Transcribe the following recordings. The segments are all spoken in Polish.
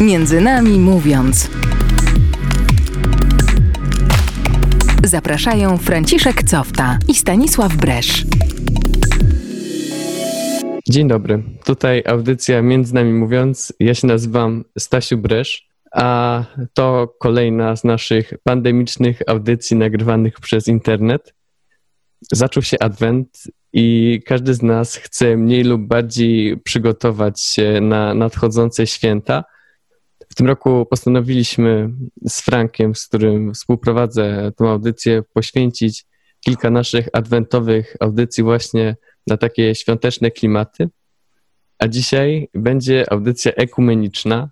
Między nami mówiąc. Zapraszają Franciszek Cofta i Stanisław Bresz. Dzień dobry. Tutaj audycja Między nami mówiąc. Ja się nazywam Stasiu Bresz, a to kolejna z naszych pandemicznych audycji nagrywanych przez internet. Zaczął się adwent i każdy z nas chce mniej lub bardziej przygotować się na nadchodzące święta. W tym roku postanowiliśmy z Frankiem, z którym współprowadzę tę audycję, poświęcić kilka naszych adwentowych audycji właśnie na takie świąteczne klimaty. A dzisiaj będzie audycja ekumeniczna,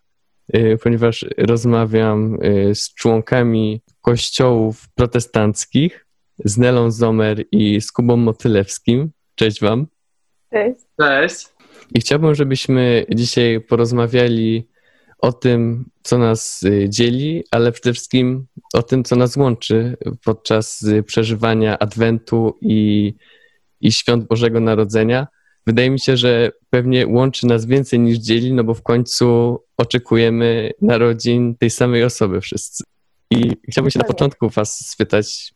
ponieważ rozmawiam z członkami kościołów protestanckich, z Nelą Zomer i z Kubą Motylewskim. Cześć wam. Cześć. Cześć. I chciałbym, żebyśmy dzisiaj porozmawiali o tym, co nas dzieli, ale przede wszystkim o tym, co nas łączy podczas przeżywania Adwentu i Świąt Bożego Narodzenia. Wydaje mi się, że pewnie łączy nas więcej niż dzieli, no bo w końcu oczekujemy narodzin tej samej osoby wszyscy. I chciałbym się na początku was spytać,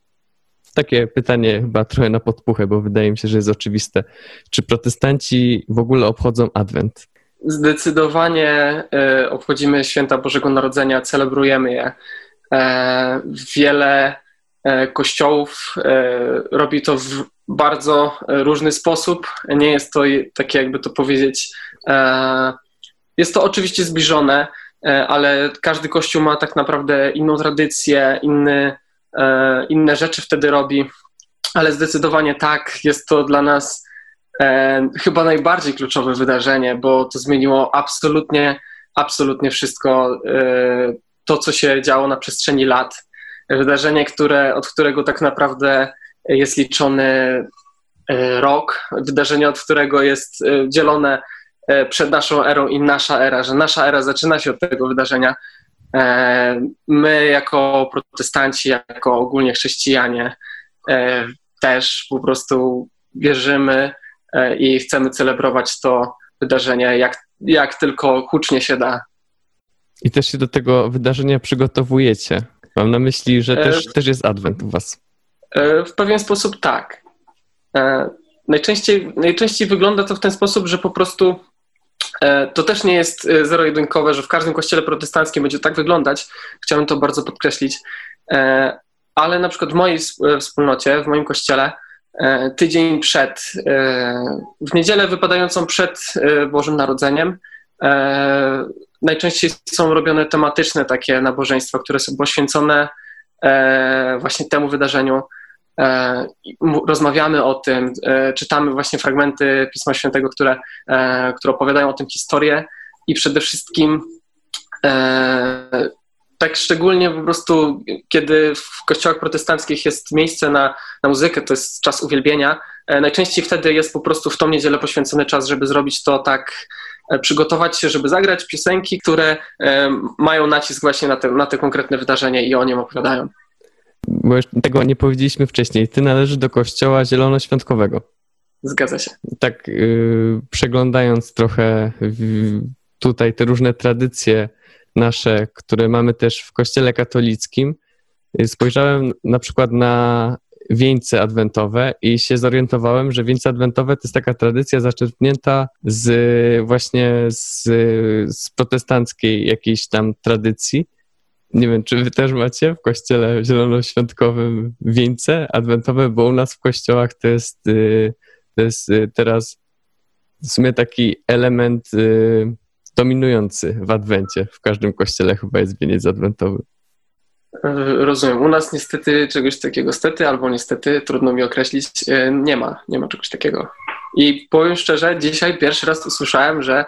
takie pytanie chyba trochę na podpuchę, bo wydaje mi się, że jest oczywiste. Czy protestanci w ogóle obchodzą Adwent? Zdecydowanie obchodzimy święta Bożego Narodzenia, celebrujemy je. Wiele kościołów robi to w bardzo różny sposób. Nie jest to takie, jakby to powiedzieć, jest to oczywiście zbliżone, ale każdy kościół ma tak naprawdę inną tradycję, inne rzeczy wtedy robi, ale zdecydowanie tak, jest to dla nas chyba najbardziej kluczowe wydarzenie, bo to zmieniło absolutnie wszystko, to, co się działo na przestrzeni lat. Wydarzenie, od którego tak naprawdę jest liczony rok, wydarzenie, od którego jest dzielone przed naszą erą i nasza era, że nasza era zaczyna się od tego wydarzenia. My jako protestanci, jako ogólnie chrześcijanie też po prostu wierzymy i chcemy celebrować to wydarzenie jak tylko hucznie się da. I też się do tego wydarzenia przygotowujecie. Mam na myśli, że też jest adwent u was. W pewien sposób tak. Najczęściej wygląda to w ten sposób, że po prostu to też nie jest zero-jedynkowe, że w każdym kościele protestanckim będzie tak wyglądać. Chciałem to bardzo podkreślić. Ale na przykład w mojej wspólnocie, w moim kościele tydzień przed, w niedzielę wypadającą przed Bożym Narodzeniem, najczęściej są robione tematyczne takie nabożeństwa, które są poświęcone właśnie temu wydarzeniu. Rozmawiamy o tym, czytamy właśnie fragmenty Pisma Świętego, które opowiadają o tym historię i przede wszystkim tak szczególnie po prostu, kiedy w kościołach protestanckich jest miejsce na muzykę, to jest czas uwielbienia, najczęściej wtedy jest po prostu w tą niedzielę poświęcony czas, żeby zrobić to tak, przygotować się, żeby zagrać piosenki, które mają nacisk właśnie na te konkretne wydarzenie i o nim opowiadają. Bo już tego nie powiedzieliśmy wcześniej. Ty należysz do kościoła zielonoświątkowego. Zgadza się. Tak przeglądając trochę tutaj te różne tradycje nasze, które mamy też w kościele katolickim, spojrzałem na przykład na wieńce adwentowe i się zorientowałem, że wieńce adwentowe to jest taka tradycja zaczerpnięta z protestanckiej jakiejś tam tradycji. Nie wiem, czy wy też macie w kościele zielonoświątkowym wieńce adwentowe, bo u nas w kościołach to jest teraz w sumie taki element dominujący w adwencie. W każdym kościele chyba jest wieniec adwentowy. Rozumiem. U nas niestety czegoś takiego, stety albo niestety, trudno mi określić, nie ma czegoś takiego. I powiem szczerze, dzisiaj pierwszy raz usłyszałem, że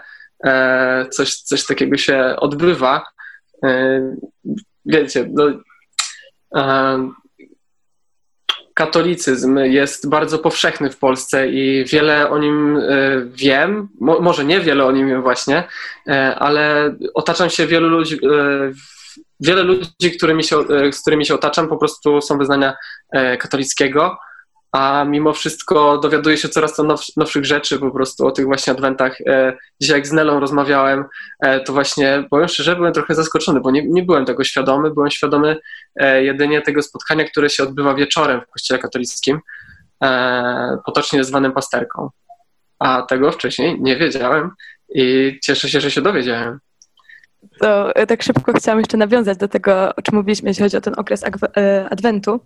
coś takiego się odbywa. Wiecie, katolicyzm jest bardzo powszechny w Polsce i wiele o nim wiem, może niewiele o nim wiem właśnie, ale otaczam się wiele ludzi, z którymi się otaczam, po prostu są wyznania katolickiego a mimo wszystko dowiaduję się coraz to nowszych rzeczy po prostu o tych właśnie adwentach. Dzisiaj jak z Nelą rozmawiałem, to właśnie, powiem szczerze, byłem trochę zaskoczony, bo nie byłem tego świadomy. Byłem świadomy jedynie tego spotkania, które się odbywa wieczorem w kościele katolickim, potocznie zwanym pasterką. A tego wcześniej nie wiedziałem i cieszę się, że się dowiedziałem. To tak szybko chciałam jeszcze nawiązać do tego, o czym mówiliśmy, jeśli chodzi o ten okres Adwentu,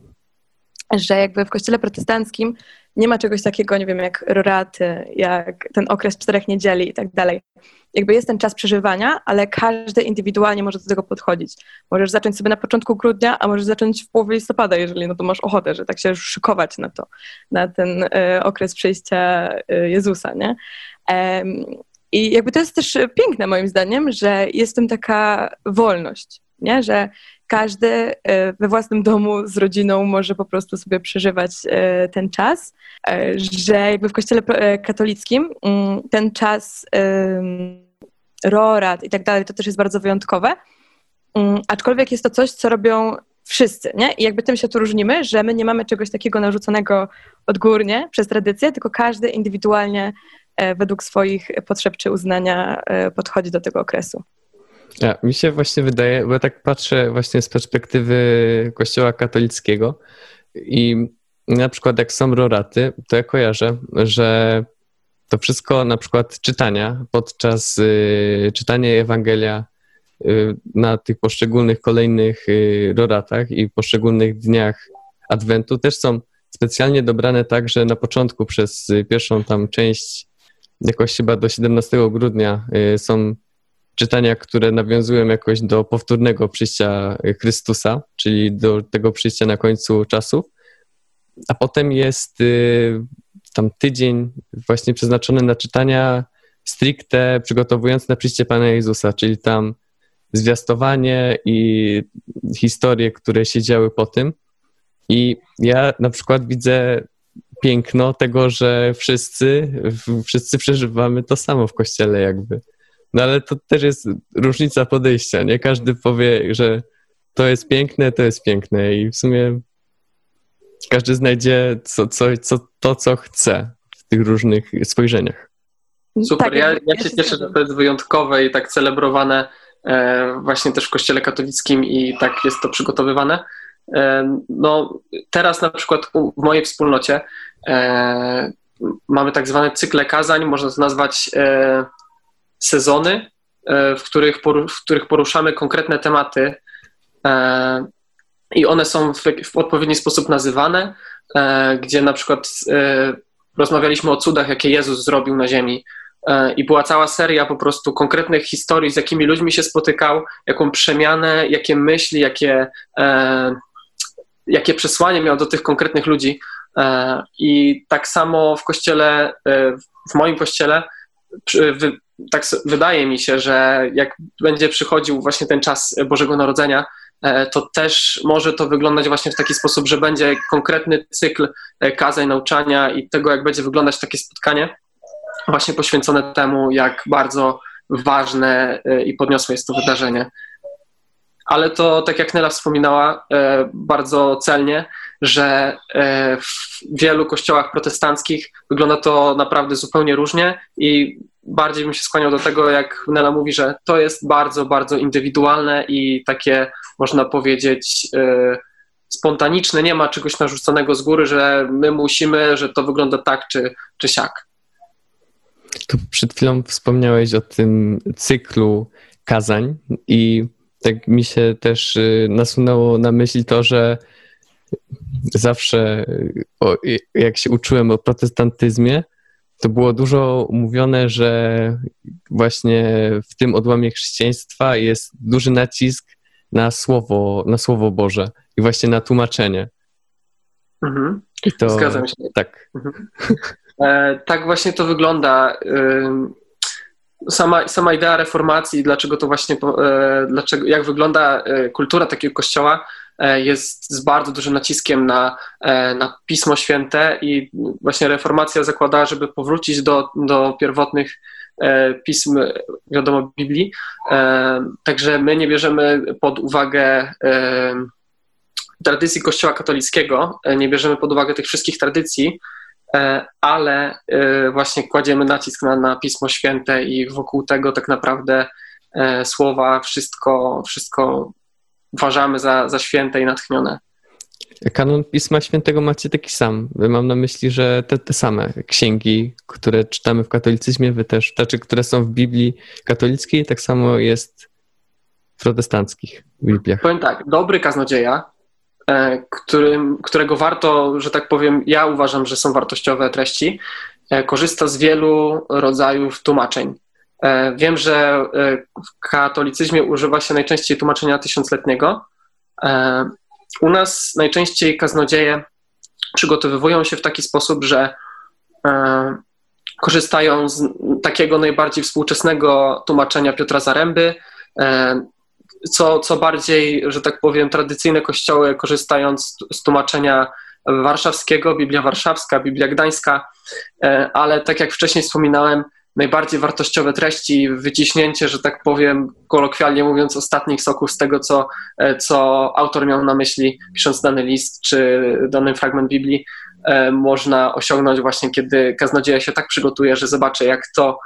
że jakby w kościele protestanckim nie ma czegoś takiego, nie wiem, jak roraty, jak ten okres 4 niedzieli i tak dalej. Jakby jest ten czas przeżywania, ale każdy indywidualnie może do tego podchodzić. Możesz zacząć sobie na początku grudnia, a możesz zacząć w połowie listopada, jeżeli no to masz ochotę, że tak się szykować na to, na ten okres przyjścia Jezusa, nie? I jakby to jest też piękne moim zdaniem, że jest w tym taka wolność, nie? Że każdy we własnym domu z rodziną może po prostu sobie przeżywać ten czas, że jakby w kościele katolickim ten czas rorat i tak dalej, to też jest bardzo wyjątkowe, aczkolwiek jest to coś, co robią wszyscy, nie? I jakby tym się tu różnimy, że my nie mamy czegoś takiego narzuconego odgórnie przez tradycję, tylko każdy indywidualnie według swoich potrzeb czy uznania podchodzi do tego okresu. Mi się właśnie wydaje, bo ja tak patrzę właśnie z perspektywy Kościoła katolickiego i na przykład jak są roraty, to ja kojarzę, że to wszystko na przykład czytania, podczas czytania Ewangelia na tych poszczególnych kolejnych roratach i poszczególnych dniach Adwentu też są specjalnie dobrane tak, że na początku przez pierwszą tam część jakoś chyba do 17 grudnia są czytania, które nawiązują jakoś do powtórnego przyjścia Chrystusa, czyli do tego przyjścia na końcu czasów, a potem jest tam tydzień właśnie przeznaczony na czytania stricte przygotowujące na przyjście Pana Jezusa, czyli tam zwiastowanie i historie, które się działy po tym. I ja na przykład widzę piękno tego, że wszyscy przeżywamy to samo w Kościele jakby. No ale to też jest różnica podejścia, nie? Każdy powie, że to jest piękne i w sumie każdy znajdzie co chce w tych różnych spojrzeniach. Super, ja się cieszę, że to jest wyjątkowe i tak celebrowane właśnie też w Kościele katolickim i tak jest to przygotowywane. No teraz na przykład w mojej wspólnocie mamy tak zwane cykle kazań, można to nazwać sezony, w których poruszamy konkretne tematy i one są w odpowiedni sposób nazywane, gdzie na przykład rozmawialiśmy o cudach, jakie Jezus zrobił na ziemi i była cała seria po prostu konkretnych historii, z jakimi ludźmi się spotykał, jaką przemianę, jakie myśli, jakie przesłanie miał do tych konkretnych ludzi. I tak samo w kościele, w moim kościele, tak wydaje mi się, że jak będzie przychodził właśnie ten czas Bożego Narodzenia, to też może to wyglądać właśnie w taki sposób, że będzie konkretny cykl kazań, nauczania i tego, jak będzie wyglądać takie spotkanie, właśnie poświęcone temu, jak bardzo ważne i podniosłe jest to wydarzenie. Ale to, tak jak Nela wspominała bardzo celnie, że w wielu kościołach protestanckich wygląda to naprawdę zupełnie różnie i bardziej bym się skłaniał do tego, jak Nela mówi, że to jest bardzo, bardzo indywidualne i takie, można powiedzieć, spontaniczne. Nie ma czegoś narzuconego z góry, że my musimy, że to wygląda tak czy siak. Tu przed chwilą wspomniałeś o tym cyklu kazań i tak mi się też nasunęło na myśl to, że zawsze jak się uczyłem o protestantyzmie, to było dużo mówione, że właśnie w tym odłamie chrześcijaństwa jest duży nacisk na słowo Boże i właśnie na tłumaczenie. Mhm. I to, zgadzam się. Tak. Mhm. Tak właśnie to wygląda. Sama idea reformacji, dlaczego to właśnie, jak wygląda kultura takiego kościoła, jest z bardzo dużym naciskiem na Pismo Święte i właśnie reformacja zakładała, żeby powrócić do pierwotnych pism, wiadomo, Biblii. Także my nie bierzemy pod uwagę tradycji Kościoła katolickiego, nie bierzemy pod uwagę tych wszystkich tradycji, ale właśnie kładziemy nacisk na Pismo Święte i wokół tego tak naprawdę słowa, wszystko uważamy za święte i natchnione. Kanon Pisma Świętego macie taki sam. Mam na myśli, że te same księgi, które czytamy w katolicyzmie, wy też, znaczy, które są w Biblii katolickiej, tak samo jest w protestanckich Bibliach. Powiem tak, dobry kaznodzieja, którego warto, że tak powiem, ja uważam, że są wartościowe treści, korzysta z wielu rodzajów tłumaczeń. Wiem, że w katolicyzmie używa się najczęściej tłumaczenia tysiącletniego. U nas najczęściej kaznodzieje przygotowywują się w taki sposób, że korzystają z takiego najbardziej współczesnego tłumaczenia Piotra Zaręby, co bardziej, że tak powiem, tradycyjne kościoły, korzystając z tłumaczenia warszawskiego, Biblia Warszawska, Biblia Gdańska, ale tak jak wcześniej wspominałem, najbardziej wartościowe treści, wyciśnięcie, że tak powiem, kolokwialnie mówiąc, ostatnich soków z tego, co autor miał na myśli, pisząc dany list czy dany fragment Biblii, można osiągnąć właśnie, kiedy kaznodzieja się tak przygotuje, że zobaczy, jak to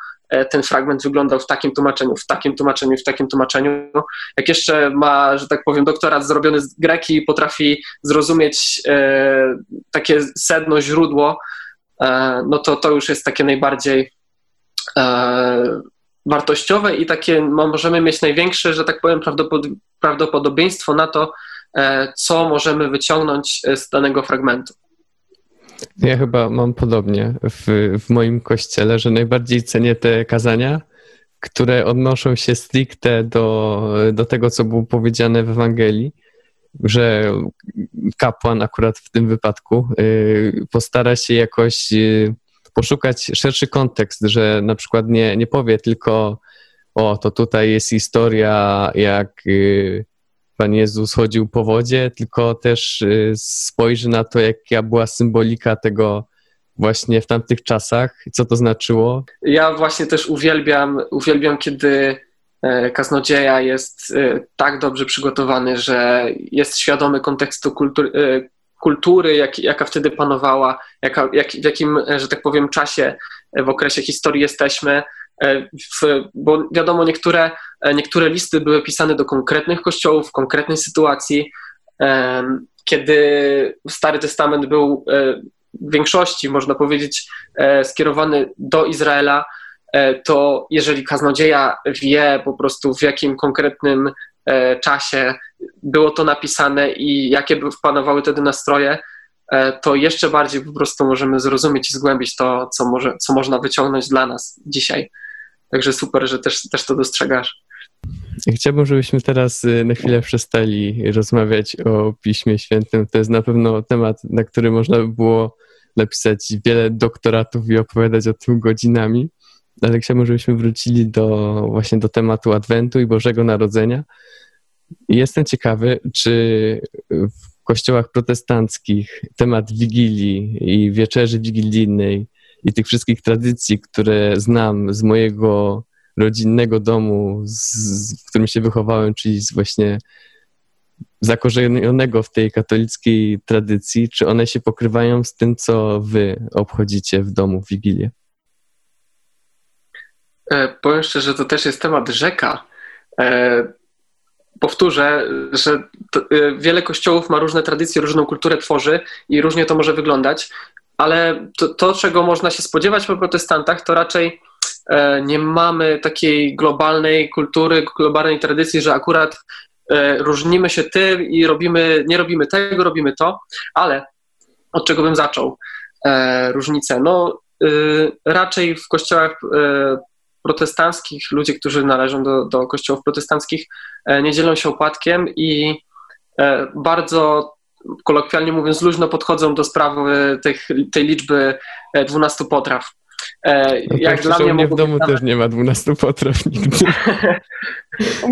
ten fragment wyglądał w takim tłumaczeniu, w takim tłumaczeniu, w takim tłumaczeniu. Jak jeszcze ma, że tak powiem, doktorat zrobiony z greki i potrafi zrozumieć takie sedno, źródło, no to już jest takie najbardziej wartościowe i takie możemy mieć największe, że tak powiem, prawdopodobieństwo na to, co możemy wyciągnąć z danego fragmentu. Ja chyba mam podobnie w moim kościele, że najbardziej cenię te kazania, które odnoszą się stricte do tego, co było powiedziane w Ewangelii, że kapłan akurat w tym wypadku postara się jakoś poszukać szerszy kontekst, że na przykład nie powie tylko o, to tutaj jest historia, jak Pan Jezus chodził po wodzie, tylko też spojrzy na to, jaka była symbolika tego właśnie w tamtych czasach, co to znaczyło. Ja właśnie też uwielbiam, kiedy kaznodzieja jest tak dobrze przygotowany, że jest świadomy kontekstu kultury, jaka wtedy panowała, w jakim, że tak powiem, czasie, w okresie historii jesteśmy, bo wiadomo, niektóre listy były pisane do konkretnych kościołów, w konkretnej sytuacji, kiedy Stary Testament był w większości, można powiedzieć, skierowany do Izraela, to jeżeli kaznodzieja wie po prostu, w jakim konkretnym czasie było to napisane i jakie panowały wtedy nastroje, to jeszcze bardziej po prostu możemy zrozumieć i zgłębić to, co można wyciągnąć dla nas dzisiaj. Także super, że też to dostrzegasz. Chciałbym, żebyśmy teraz na chwilę przestali rozmawiać o Piśmie Świętym. To jest na pewno temat, na który można by było napisać wiele doktoratów i opowiadać o tym godzinami. Ale chciałbym, żebyśmy wrócili właśnie do tematu Adwentu i Bożego Narodzenia. Jestem ciekawy, czy w kościołach protestanckich temat Wigilii i wieczerzy wigilijnej i tych wszystkich tradycji, które znam z mojego rodzinnego domu, w którym się wychowałem, czyli właśnie zakorzenionego w tej katolickiej tradycji, czy one się pokrywają z tym, co wy obchodzicie w domu w Wigilię? Powiem szczerze, to też jest temat rzeka. Powtórzę, że wiele kościołów ma różne tradycje, różną kulturę tworzy i różnie to może wyglądać, ale to czego można się spodziewać po protestantach, to raczej nie mamy takiej globalnej kultury, globalnej tradycji, że akurat różnimy się tym i nie robimy tego, robimy to, ale od czego bym zaczął różnicę? No, raczej w kościołach protestanckich, ludzie, którzy należą do kościołów protestanckich, nie dzielą się opłatkiem i bardzo, kolokwialnie mówiąc, luźno podchodzą do sprawy tej liczby 12 potraw. Jak dla mnie w domu też nie ma 12 potraw nigdy.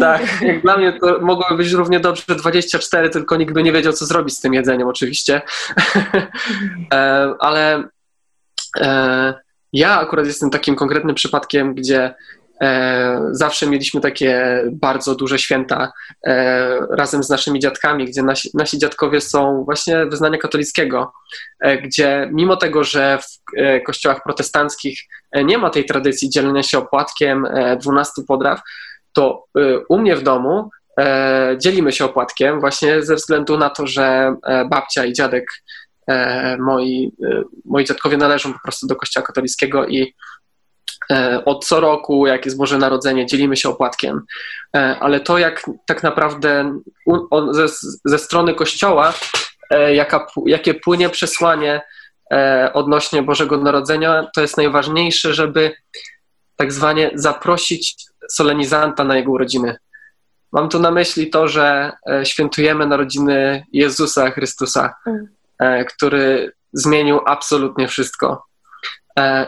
Tak, jak dla mnie to mogłoby być równie dobrze 24, tylko nikt by nie wiedział, co zrobić z tym jedzeniem oczywiście. Ale ja akurat jestem takim konkretnym przypadkiem, gdzie Zawsze mieliśmy takie bardzo duże święta razem z naszymi dziadkami, gdzie nasi dziadkowie są właśnie wyznania katolickiego, gdzie mimo tego, że w kościołach protestanckich nie ma tej tradycji dzielenia się opłatkiem 12 potraw, to u mnie w domu dzielimy się opłatkiem właśnie ze względu na to, że babcia i dziadek moi dziadkowie należą po prostu do kościoła katolickiego i od co roku, jak jest Boże Narodzenie, dzielimy się opłatkiem. Ale to, jak tak naprawdę ze strony Kościoła, jakie płynie przesłanie odnośnie Bożego Narodzenia, to jest najważniejsze, żeby tak zwanie zaprosić solenizanta na jego urodziny. Mam tu na myśli to, że świętujemy narodziny Jezusa Chrystusa, który zmienił absolutnie wszystko.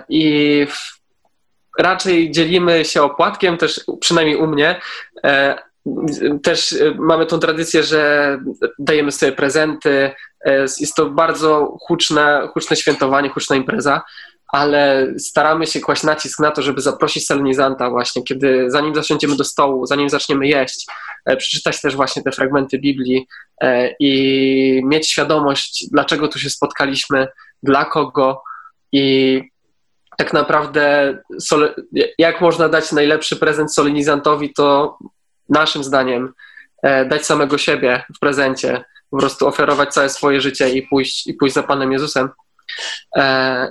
I raczej dzielimy się opłatkiem, też przynajmniej u mnie. Też mamy tą tradycję, że dajemy sobie prezenty. Jest to bardzo huczne świętowanie, huczna impreza, ale staramy się kłaść nacisk na to, żeby zaprosić solenizanta właśnie, zanim zasiądziemy do stołu, zanim zaczniemy jeść, przeczytać też właśnie te fragmenty Biblii i mieć świadomość, dlaczego tu się spotkaliśmy, dla kogo i tak naprawdę jak można dać najlepszy prezent solenizantowi, to naszym zdaniem dać samego siebie w prezencie, po prostu ofiarować całe swoje życie i pójść za Panem Jezusem.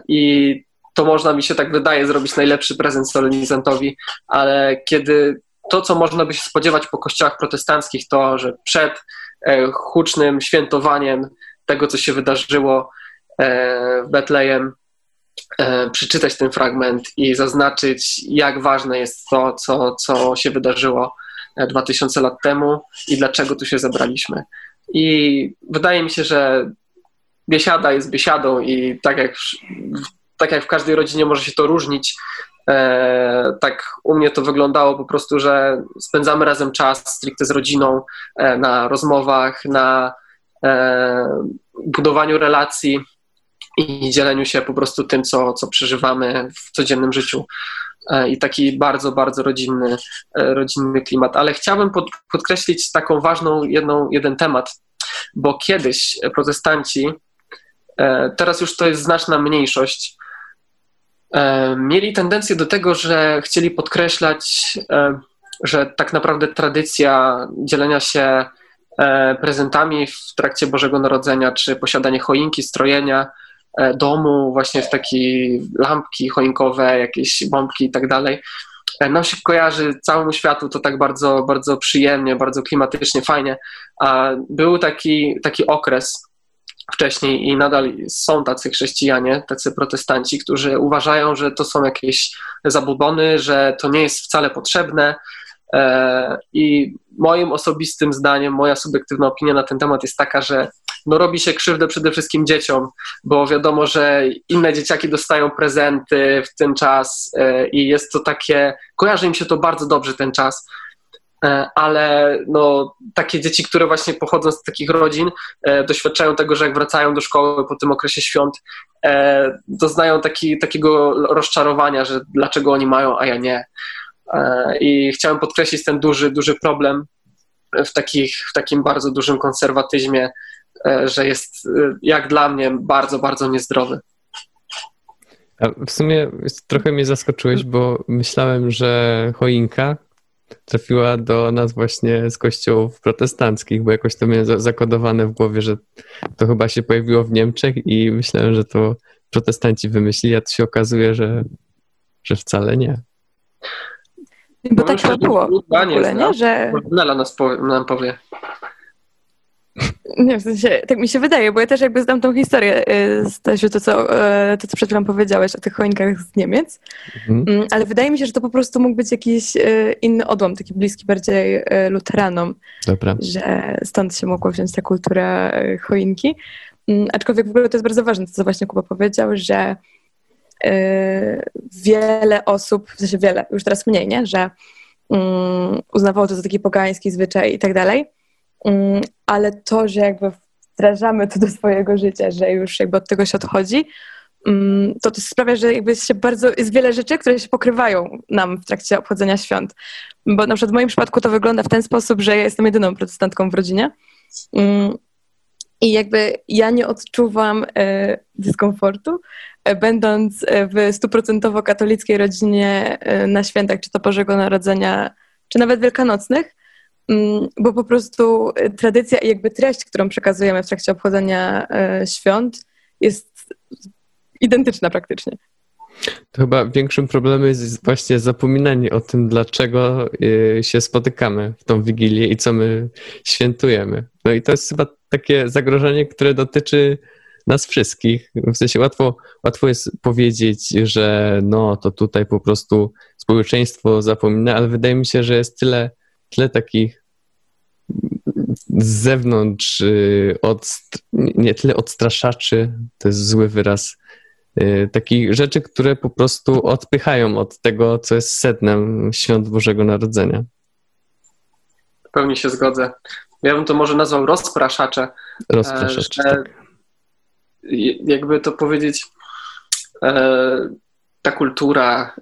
I to można, mi się tak wydaje, zrobić najlepszy prezent solenizantowi, ale kiedy to, co można by się spodziewać po kościołach protestanckich, to, że przed hucznym świętowaniem tego, co się wydarzyło w Betlejem, przeczytać ten fragment i zaznaczyć, jak ważne jest to, co się wydarzyło 2000 lat temu i dlaczego tu się zebraliśmy. I wydaje mi się, że biesiada jest biesiadą i tak jak w każdej rodzinie może się to różnić, tak u mnie to wyglądało po prostu, że spędzamy razem czas stricte z rodziną, na rozmowach, na budowaniu relacji i dzieleniu się po prostu tym, co przeżywamy w codziennym życiu. I taki bardzo, bardzo rodzinny klimat. Ale chciałbym podkreślić taką ważną jeden temat, bo kiedyś protestanci, teraz już to jest znaczna mniejszość, mieli tendencję do tego, że chcieli podkreślać, że tak naprawdę tradycja dzielenia się prezentami w trakcie Bożego Narodzenia, czy posiadanie choinki, strojenia domu, właśnie w takie lampki choinkowe, jakieś bombki i tak dalej, nam się kojarzy całemu światu to tak bardzo, bardzo przyjemnie, bardzo klimatycznie, fajnie. A był taki okres wcześniej i nadal są tacy chrześcijanie, tacy protestanci, którzy uważają, że to są jakieś zabobony, że to nie jest wcale potrzebne. I moim osobistym zdaniem, moja subiektywna opinia na ten temat jest taka, że robi się krzywdę przede wszystkim dzieciom, bo wiadomo, że inne dzieciaki dostają prezenty w ten czas i jest to takie, kojarzy im się to bardzo dobrze ten czas, ale takie dzieci, które właśnie pochodzą z takich rodzin, doświadczają tego, że jak wracają do szkoły po tym okresie świąt, doznają takiego rozczarowania, że dlaczego oni mają, a ja nie. I chciałem podkreślić ten duży problem w takim bardzo dużym konserwatyzmie, że jest, jak dla mnie, bardzo, bardzo niezdrowy. A w sumie trochę mnie zaskoczyłeś, bo myślałem, że choinka trafiła do nas właśnie z kościołów protestanckich, bo jakoś to mnie zakodowane w głowie, że to chyba się pojawiło w Niemczech i myślałem, że to protestanci wymyślili, a to się okazuje, że wcale nie. Bo tak to było w ogóle, nie? Że... Nela nam powie. Nie, w sensie, tak mi się wydaje, bo ja też jakby znam tą historię, Stasiu, to co przed chwilą powiedziałeś o tych choinkach z Niemiec, ale wydaje mi się, że to po prostu mógł być jakiś inny odłam, taki bliski bardziej luteranom, że stąd się mogła wziąć ta kultura choinki, aczkolwiek w ogóle to jest bardzo ważne, to co właśnie Kuba powiedział, że wiele osób, w sensie wiele, już teraz mniej, nie? Że uznawało to za taki pogański zwyczaj i tak dalej, ale to, że jakby wdrażamy to do swojego życia, że już jakby od tego się odchodzi, to też sprawia, że jakby się bardzo, jest wiele rzeczy, które się pokrywają nam w trakcie obchodzenia świąt. Bo na przykład w moim przypadku to wygląda w ten sposób, że ja jestem jedyną protestantką w rodzinie i jakby ja nie odczuwam dyskomfortu, będąc w 100% katolickiej rodzinie na świętach, czy to Bożego Narodzenia, czy nawet wielkanocnych, bo po prostu tradycja i jakby treść, którą przekazujemy w trakcie obchodzenia świąt, jest identyczna praktycznie. To chyba większym problemem jest właśnie zapominanie o tym, dlaczego się spotykamy w tą Wigilię i co my świętujemy. No i to jest chyba takie zagrożenie, które dotyczy nas wszystkich. W sensie łatwo jest powiedzieć, że no to tutaj po prostu społeczeństwo zapomina, ale wydaje mi się, że jest tyle takich z zewnątrz, nie tyle odstraszaczy, to jest zły wyraz, takich rzeczy, które po prostu odpychają od tego, co jest sednem świąt Bożego Narodzenia. W pełni się zgodzę. Ja bym to może nazwał rozpraszacze. Rozpraszacze, tak. Jakby to powiedzieć, ta kultura,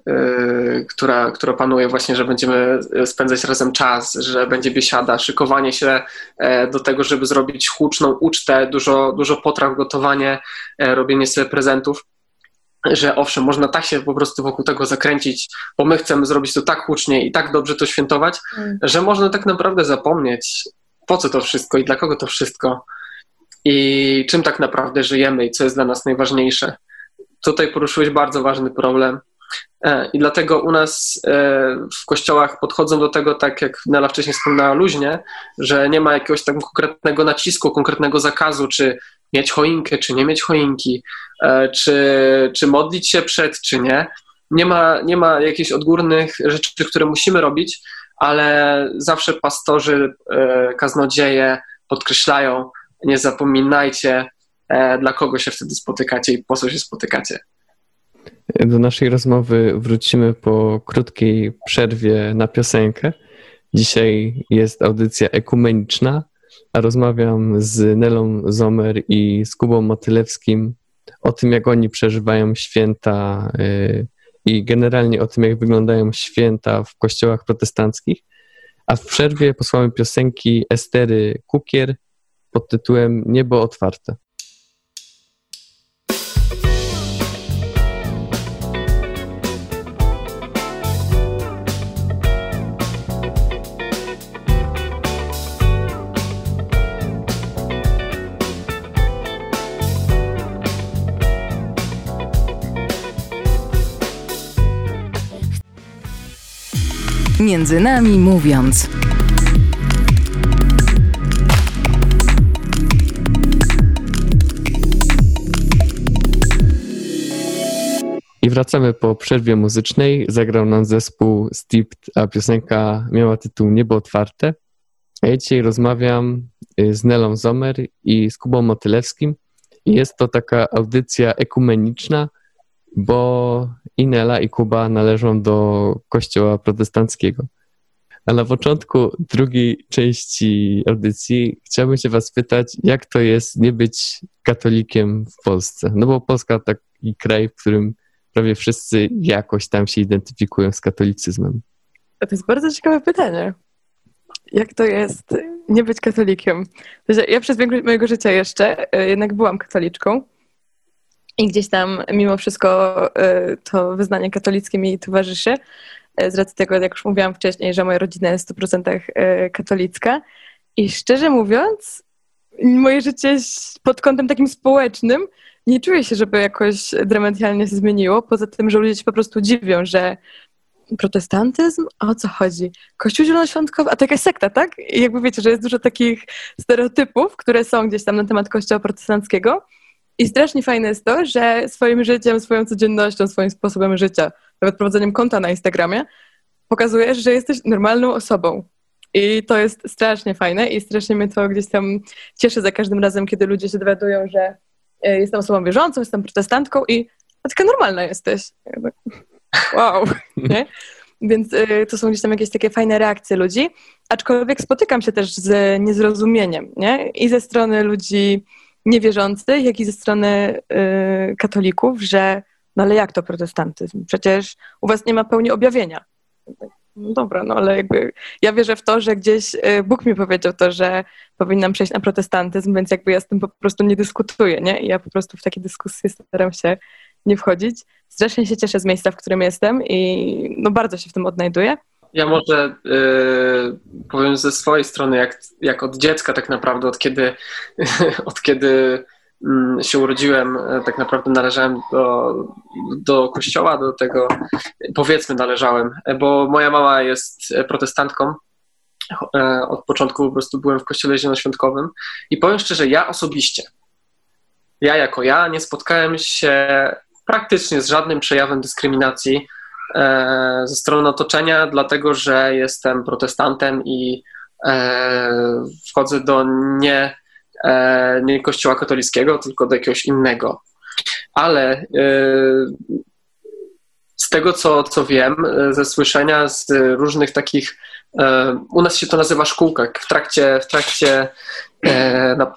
która panuje właśnie, że będziemy spędzać razem czas, że będzie biesiada, szykowanie się do tego, żeby zrobić huczną ucztę, dużo potraw, gotowanie, robienie sobie prezentów, że owszem, można tak się po prostu wokół tego zakręcić, bo my chcemy zrobić to tak hucznie i tak dobrze to świętować, że można tak naprawdę zapomnieć, po co to wszystko i dla kogo to wszystko i czym tak naprawdę żyjemy i co jest dla nas najważniejsze. Tutaj poruszyłeś bardzo ważny problem i dlatego u nas w kościołach podchodzą do tego, tak jak Nela wcześniej wspomniała, luźnie, że nie ma jakiegoś tam konkretnego nacisku, konkretnego zakazu, czy mieć choinkę, czy nie mieć choinki, czy modlić się przed, czy nie. Nie ma jakichś odgórnych rzeczy, które musimy robić, ale zawsze pastorzy, kaznodzieje podkreślają, nie zapominajcie, dla kogo się wtedy spotykacie i po co się spotykacie. Do naszej rozmowy wrócimy po krótkiej przerwie na piosenkę. Dzisiaj jest audycja ekumeniczna, a rozmawiam z Nelą Zomer i z Kubą Motylewskim o tym, jak oni przeżywają święta i generalnie o tym, jak wyglądają święta w kościołach protestanckich. A w przerwie posłamy piosenki Estery Kukier pod tytułem Niebo otwarte. Między nami mówiąc. I wracamy po przerwie muzycznej. Zagrał nam zespół Step, a piosenka miała tytuł Niebo otwarte. Ja dzisiaj rozmawiam z Nelą Zomer i z Kubą Motylewskim. I jest to taka audycja ekumeniczna, bo i Nela, i Kuba należą do kościoła protestanckiego. A na początku drugiej części audycji chciałbym się was pytać, jak to jest nie być katolikiem w Polsce? No bo Polska to taki kraj, w którym prawie wszyscy jakoś tam się identyfikują z katolicyzmem. To jest bardzo ciekawe pytanie. Jak to jest nie być katolikiem? Ja przez większość mojego życia jeszcze jednak byłam katoliczką. I gdzieś tam mimo wszystko to wyznanie katolickie mi towarzyszy. Z racji tego, jak już mówiłam wcześniej, że moja rodzina jest w 100% katolicka. I szczerze mówiąc, moje życie pod kątem takim społecznym nie czuję się, żeby jakoś dramatycznie się zmieniło. Poza tym, że ludzie się po prostu dziwią, że protestantyzm? O co chodzi? Kościół zielonoświątkowy? A to jakaś sekta, tak? I jakby wiecie, że jest dużo takich stereotypów, które są gdzieś tam na temat kościoła protestanckiego. I strasznie fajne jest to, że swoim życiem, swoją codziennością, swoim sposobem życia, nawet prowadzeniem konta na Instagramie, pokazujesz, że jesteś normalną osobą. I to jest strasznie fajne i strasznie mnie to gdzieś tam cieszy za każdym razem, kiedy ludzie się dowiadują, że jestem osobą wierzącą, jestem protestantką i taka normalna jesteś. Wow, nie? Więc to są gdzieś tam jakieś takie fajne reakcje ludzi, aczkolwiek spotykam się też z niezrozumieniem, nie? I ze strony ludzi niewierzących, jak i ze strony katolików, że no ale jak to protestantyzm? Przecież u was nie ma pełni objawienia. No dobra, no ale jakby ja wierzę w to, że gdzieś Bóg mi powiedział to, że powinnam przejść na protestantyzm, więc jakby ja z tym po prostu nie dyskutuję, nie? I ja po prostu w takie dyskusje staram się nie wchodzić. Strasznie się cieszę z miejsca, w którym jestem i no bardzo się w tym odnajduję. Ja może powiem ze swojej strony, jak od dziecka tak naprawdę, od kiedy się urodziłem, tak naprawdę należałem do kościoła, do tego, powiedzmy należałem, bo moja mama jest protestantką, od początku po prostu byłem w kościele zielonoświątkowym i powiem szczerze, ja osobiście, ja nie spotkałem się praktycznie z żadnym przejawem dyskryminacji ze strony otoczenia, dlatego że jestem protestantem i wchodzę do nie kościoła katolickiego, tylko do jakiegoś innego. Ale z tego, co wiem, ze słyszenia, z różnych takich, u nas się to nazywa szkółka, w trakcie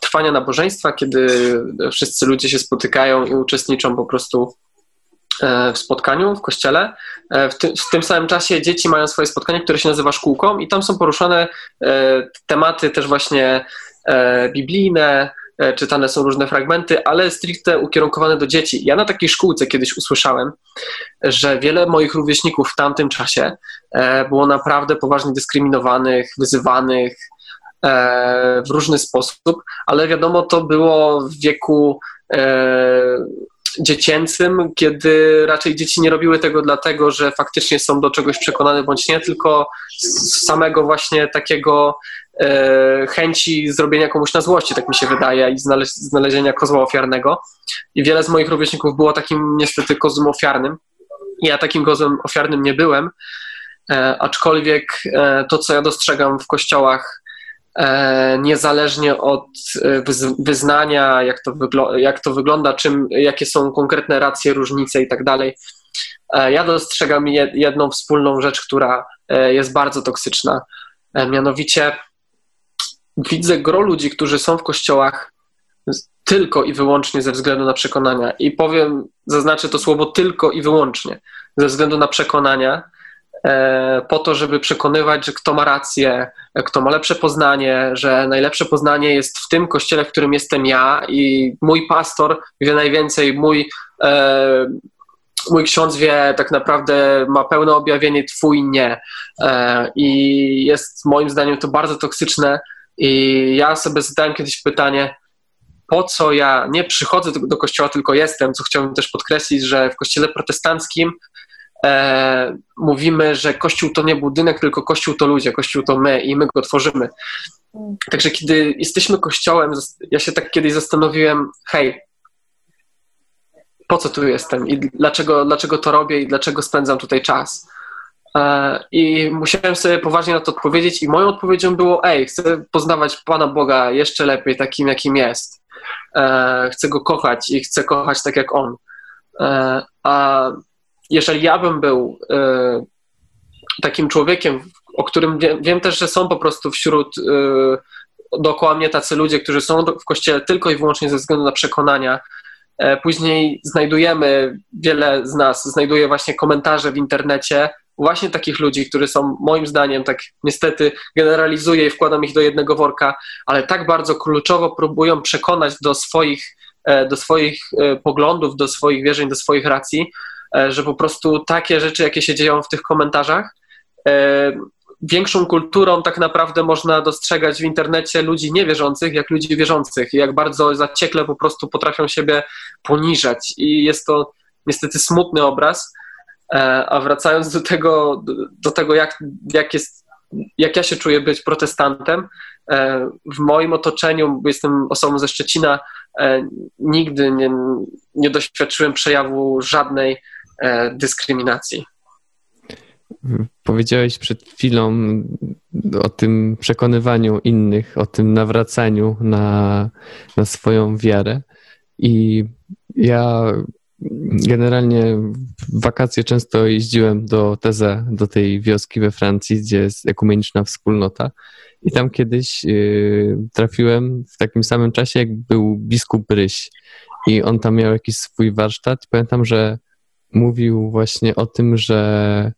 trwania nabożeństwa, kiedy wszyscy ludzie się spotykają i uczestniczą po prostu w spotkaniu w kościele. W tym samym czasie dzieci mają swoje spotkanie, które się nazywa szkółką i tam są poruszane tematy też właśnie biblijne, czytane są różne fragmenty, ale stricte ukierunkowane do dzieci. Ja na takiej szkółce kiedyś usłyszałem, że wiele moich rówieśników w tamtym czasie było naprawdę poważnie dyskryminowanych, wyzywanych w różny sposób, ale wiadomo, to było w wieku dziecięcym, kiedy raczej dzieci nie robiły tego dlatego, że faktycznie są do czegoś przekonane bądź nie, tylko z samego właśnie takiego chęci zrobienia komuś na złości, tak mi się wydaje, i znalezienia kozła ofiarnego. I wiele z moich rówieśników było takim niestety kozłem ofiarnym. Ja takim kozłem ofiarnym nie byłem, aczkolwiek to, co ja dostrzegam w kościołach, niezależnie od wyznania, jak to wygląda, jakie są konkretne racje, różnice i tak dalej, ja dostrzegam jedną wspólną rzecz, która jest bardzo toksyczna. Mianowicie widzę gro ludzi, którzy są w kościołach tylko i wyłącznie ze względu na przekonania. I zaznaczę to słowo tylko i wyłącznie, ze względu na przekonania, po to, żeby przekonywać, że kto ma rację, kto ma lepsze poznanie, że najlepsze poznanie jest w tym kościele, w którym jestem ja i mój pastor wie najwięcej, mój ksiądz wie, tak naprawdę ma pełne objawienie, twój nie. I jest moim zdaniem to bardzo toksyczne. I ja sobie zadałem kiedyś pytanie, po co ja nie przychodzę do kościoła, tylko jestem, co chciałbym też podkreślić, że w kościele protestanckim mówimy, że kościół to nie budynek, tylko kościół to ludzie, kościół to my i my go tworzymy. Także kiedy jesteśmy kościołem, ja się tak kiedyś zastanowiłem, hej, po co tu jestem i dlaczego to robię i dlaczego spędzam tutaj czas. I musiałem sobie poważnie na to odpowiedzieć i moją odpowiedzią było, chcę poznawać Pana Boga jeszcze lepiej takim, jakim jest. Chcę Go kochać i chcę kochać tak, jak On. A jeżeli ja bym był takim człowiekiem, o którym wiem też, że są po prostu dookoła mnie tacy ludzie, którzy są w kościele tylko i wyłącznie ze względu na przekonania, później wiele z nas znajduje właśnie komentarze w internecie właśnie takich ludzi, którzy są moim zdaniem, tak niestety generalizuję i wkładam ich do jednego worka, ale tak bardzo kluczowo próbują przekonać do swoich poglądów, do swoich wierzeń, do swoich racji, że po prostu takie rzeczy, jakie się dzieją w tych komentarzach, większą kulturą tak naprawdę można dostrzegać w internecie ludzi niewierzących, jak ludzi wierzących i jak bardzo zaciekle po prostu potrafią siebie poniżać i jest to niestety smutny obraz. A wracając do tego jak ja się czuję być protestantem, w moim otoczeniu, bo jestem osobą ze Szczecina, nigdy nie doświadczyłem przejawu żadnej dyskryminacji. Powiedziałeś przed chwilą o tym przekonywaniu innych, o tym nawracaniu na swoją wiarę i ja Generalnie w wakacje często jeździłem do Taizé, do tej wioski we Francji, gdzie jest ekumeniczna wspólnota i tam kiedyś trafiłem w takim samym czasie, jak był biskup Bryś i on tam miał jakiś swój warsztat. Pamiętam, że mówił właśnie o tym, że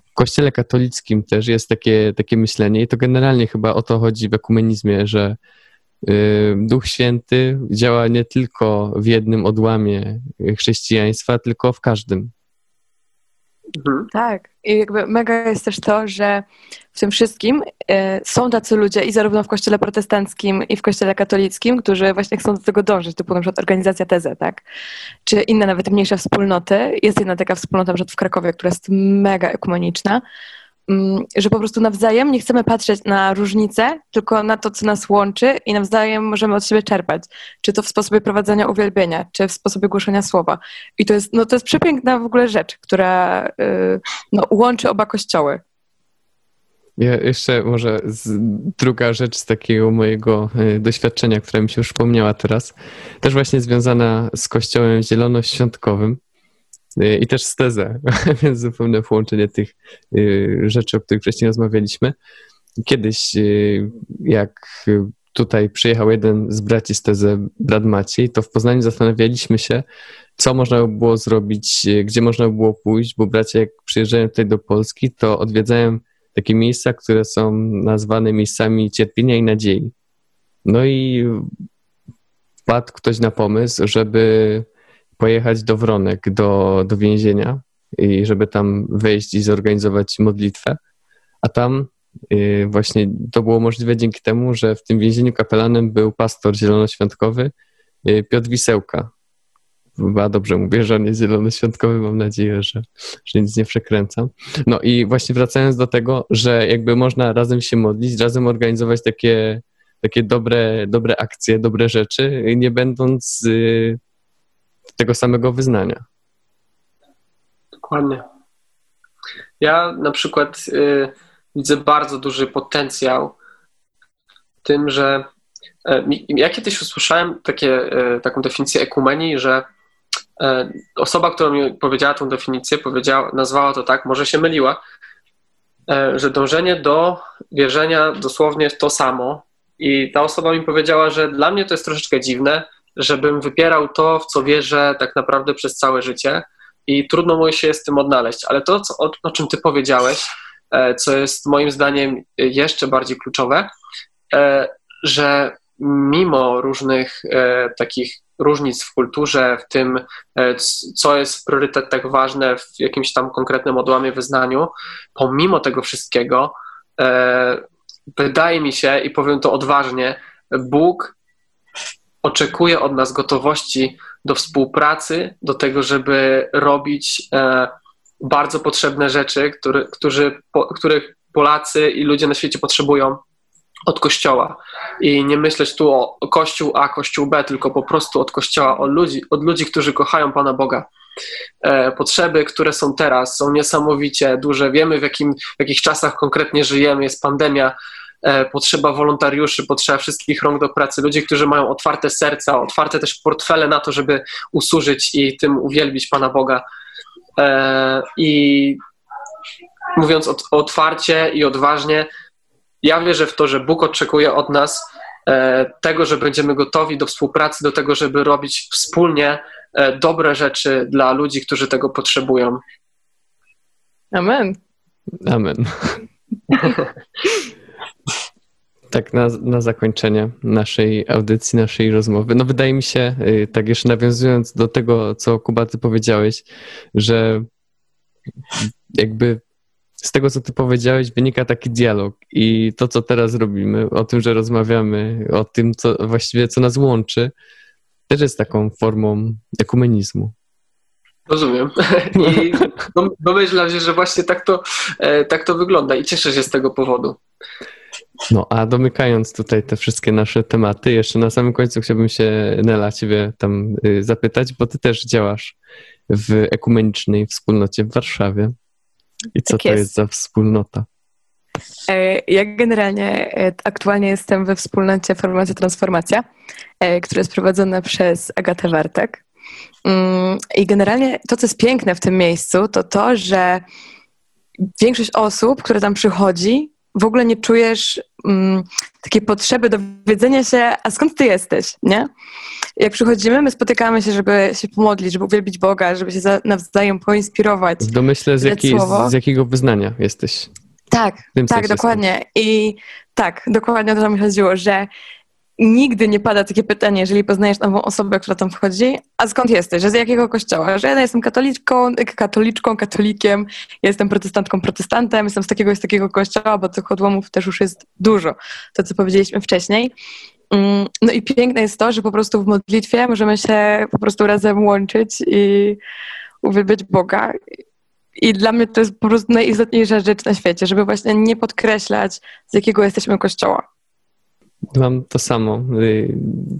w kościele katolickim też jest takie myślenie i to generalnie chyba o to chodzi w ekumenizmie, że Duch Święty działa nie tylko w jednym odłamie chrześcijaństwa, tylko w każdym. Tak. I jakby mega jest też to, że w tym wszystkim są tacy ludzie i zarówno w kościele protestanckim i w kościele katolickim, którzy właśnie chcą do tego dążyć, typu na przykład organizacja Taizé, tak? Czy inne nawet mniejsze wspólnoty. Jest jedna taka wspólnota na przykład w Krakowie, która jest mega ekumeniczna, że po prostu nawzajem nie chcemy patrzeć na różnice, tylko na to, co nas łączy i nawzajem możemy od siebie czerpać. Czy to w sposobie prowadzenia uwielbienia, czy w sposobie głoszenia słowa. I to jest przepiękna w ogóle rzecz, która łączy oba kościoły. Ja jeszcze może druga rzecz z takiego mojego doświadczenia, która mi się już wspomniała teraz, też właśnie związana z kościołem zielonoświątkowym, i też z Taizé, więc zupełne połączenie tych rzeczy, o których wcześniej rozmawialiśmy. Kiedyś, jak tutaj przyjechał jeden z braci z Taizé, Brad Maciej, to w Poznaniu zastanawialiśmy się, co można by było zrobić, gdzie można by było pójść, bo bracia, jak przyjeżdżają tutaj do Polski, to odwiedzają takie miejsca, które są nazwane miejscami cierpienia i nadziei. No i wpadł ktoś na pomysł, żeby pojechać do Wronek, do więzienia i żeby tam wejść i zorganizować modlitwę. A tam właśnie to było możliwe dzięki temu, że w tym więzieniu kapelanem był pastor zielonoświątkowy Piotr Wisełka. Chyba dobrze mówię, że on jest zielonoświątkowy, mam nadzieję, że nic nie przekręcam. No i właśnie wracając do tego, że jakby można razem się modlić, razem organizować takie dobre akcje, dobre rzeczy, nie będąc tego samego wyznania. Dokładnie. Ja na przykład widzę bardzo duży potencjał w tym, że ja kiedyś usłyszałem taką definicję ekumenii, że osoba, która mi powiedziała tą definicję, nazwała to tak, może się myliła, że dążenie do wierzenia dosłownie w to samo. I ta osoba mi powiedziała, że dla mnie to jest troszeczkę dziwne, żebym wybierał to, w co wierzę tak naprawdę przez całe życie i trudno mu się z tym odnaleźć. Ale to, o czym ty powiedziałeś, co jest moim zdaniem jeszcze bardziej kluczowe, że mimo różnych takich różnic w kulturze, w tym, co jest priorytet tak ważne w jakimś tam konkretnym odłamie wyznaniu, pomimo tego wszystkiego, wydaje mi się, i powiem to odważnie, Bóg oczekuje od nas gotowości do współpracy, do tego, żeby robić bardzo potrzebne rzeczy, których Polacy i ludzie na świecie potrzebują od Kościoła. I nie myśleć tu o Kościół A, Kościół B, tylko po prostu od Kościoła, od ludzi, którzy kochają Pana Boga. Potrzeby, które są teraz, są niesamowicie duże. Wiemy, w jakich czasach konkretnie żyjemy, jest pandemia, potrzeba wolontariuszy, potrzeba wszystkich rąk do pracy, ludzi, którzy mają otwarte serca, otwarte też portfele na to, żeby usłużyć i tym uwielbić Pana Boga. I mówiąc otwarcie i odważnie, ja wierzę w to, że Bóg oczekuje od nas tego, że będziemy gotowi do współpracy, do tego, żeby robić wspólnie dobre rzeczy dla ludzi, którzy tego potrzebują. Amen. Amen. Tak na zakończenie naszej audycji, naszej rozmowy. No wydaje mi się, tak jeszcze nawiązując do tego, co Kuba, ty powiedziałeś, że jakby z tego, co ty powiedziałeś, wynika taki dialog i to, co teraz robimy, o tym, że rozmawiamy, o tym, co właściwie, co nas łączy, też jest taką formą ekumenizmu. Rozumiem. I domyślam się, że właśnie tak to wygląda i cieszę się z tego powodu. No a domykając tutaj te wszystkie nasze tematy, jeszcze na samym końcu chciałbym się, Nela, ciebie tam zapytać, bo ty też działasz w ekumenicznej wspólnocie w Warszawie. I co to jest za wspólnota? Ja generalnie aktualnie jestem we wspólnocie Formacja Transformacja, która jest prowadzona przez Agatę Wartek. I generalnie to, co jest piękne w tym miejscu, to to, że większość osób, które tam przychodzi, w ogóle nie czujesz takiej potrzeby dowiedzenia się, a skąd ty jesteś, nie? Jak przychodzimy, my spotykamy się, żeby się pomodlić, żeby uwielbić Boga, żeby się nawzajem poinspirować. W domyśle z jakiego wyznania jesteś. Tak, dokładnie. I tak, dokładnie o to mi chodziło, że nigdy nie pada takie pytanie, jeżeli poznajesz nową osobę, która tam wchodzi, a skąd jesteś, że z jakiego kościoła, że ja jestem katoliczką, katolikiem, ja jestem protestantką, protestantem, jestem z takiego kościoła, bo tych odłamów też już jest dużo, to co powiedzieliśmy wcześniej. No i piękne jest to, że po prostu w modlitwie możemy się po prostu razem łączyć i uwielbiać Boga. I dla mnie to jest po prostu najistotniejsza rzecz na świecie, żeby właśnie nie podkreślać, z jakiego jesteśmy kościoła. Mam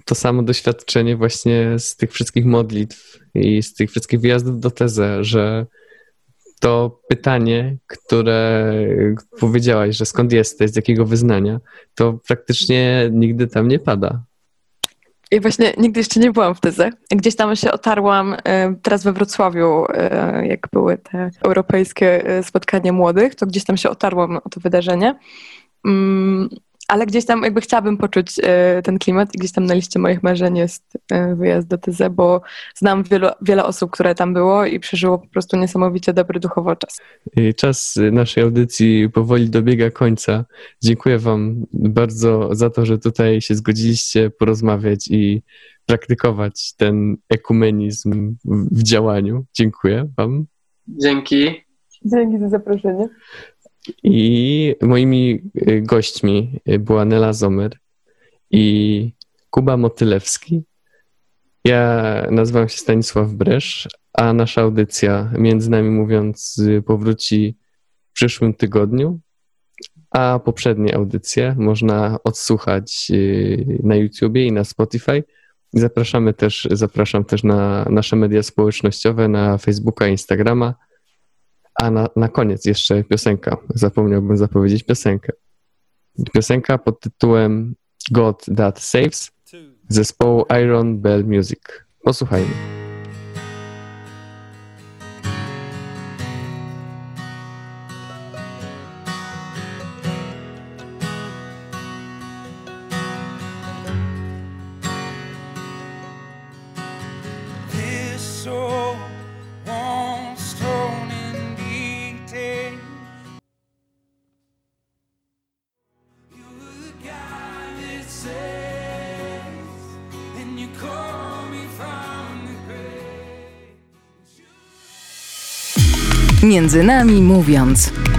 to samo doświadczenie właśnie z tych wszystkich modlitw i z tych wszystkich wyjazdów do Taizé, że to pytanie, które powiedziałaś, że skąd jesteś, z jakiego wyznania, to praktycznie nigdy tam nie pada. I właśnie nigdy jeszcze nie byłam w Taizé. Gdzieś tam się otarłam, teraz we Wrocławiu, jak były te europejskie spotkania młodych, to gdzieś tam się otarłam o to wydarzenie. Ale gdzieś tam jakby chciałabym poczuć ten klimat i gdzieś tam na liście moich marzeń jest wyjazd do Taizé, bo znam wiele osób, które tam było i przeżyło po prostu niesamowicie dobry duchowo czas. Czas naszej audycji powoli dobiega końca. Dziękuję wam bardzo za to, że tutaj się zgodziliście porozmawiać i praktykować ten ekumenizm w działaniu. Dziękuję wam. Dzięki. Dzięki za zaproszenie. I moimi gośćmi była Nela Zomer i Kuba Motylewski. Ja nazywam się Stanisław Bresz, a nasza audycja Między Nami Mówiąc powróci w przyszłym tygodniu, a poprzednie audycje można odsłuchać na YouTubie i na Spotify. Zapraszam też na nasze media społecznościowe, na Facebooka, Instagrama. A na koniec jeszcze piosenka. Zapomniałbym zapowiedzieć piosenkę. Piosenka pod tytułem God That Saves zespołu Iron Bell Music. Posłuchajmy. Między nami mówiąc.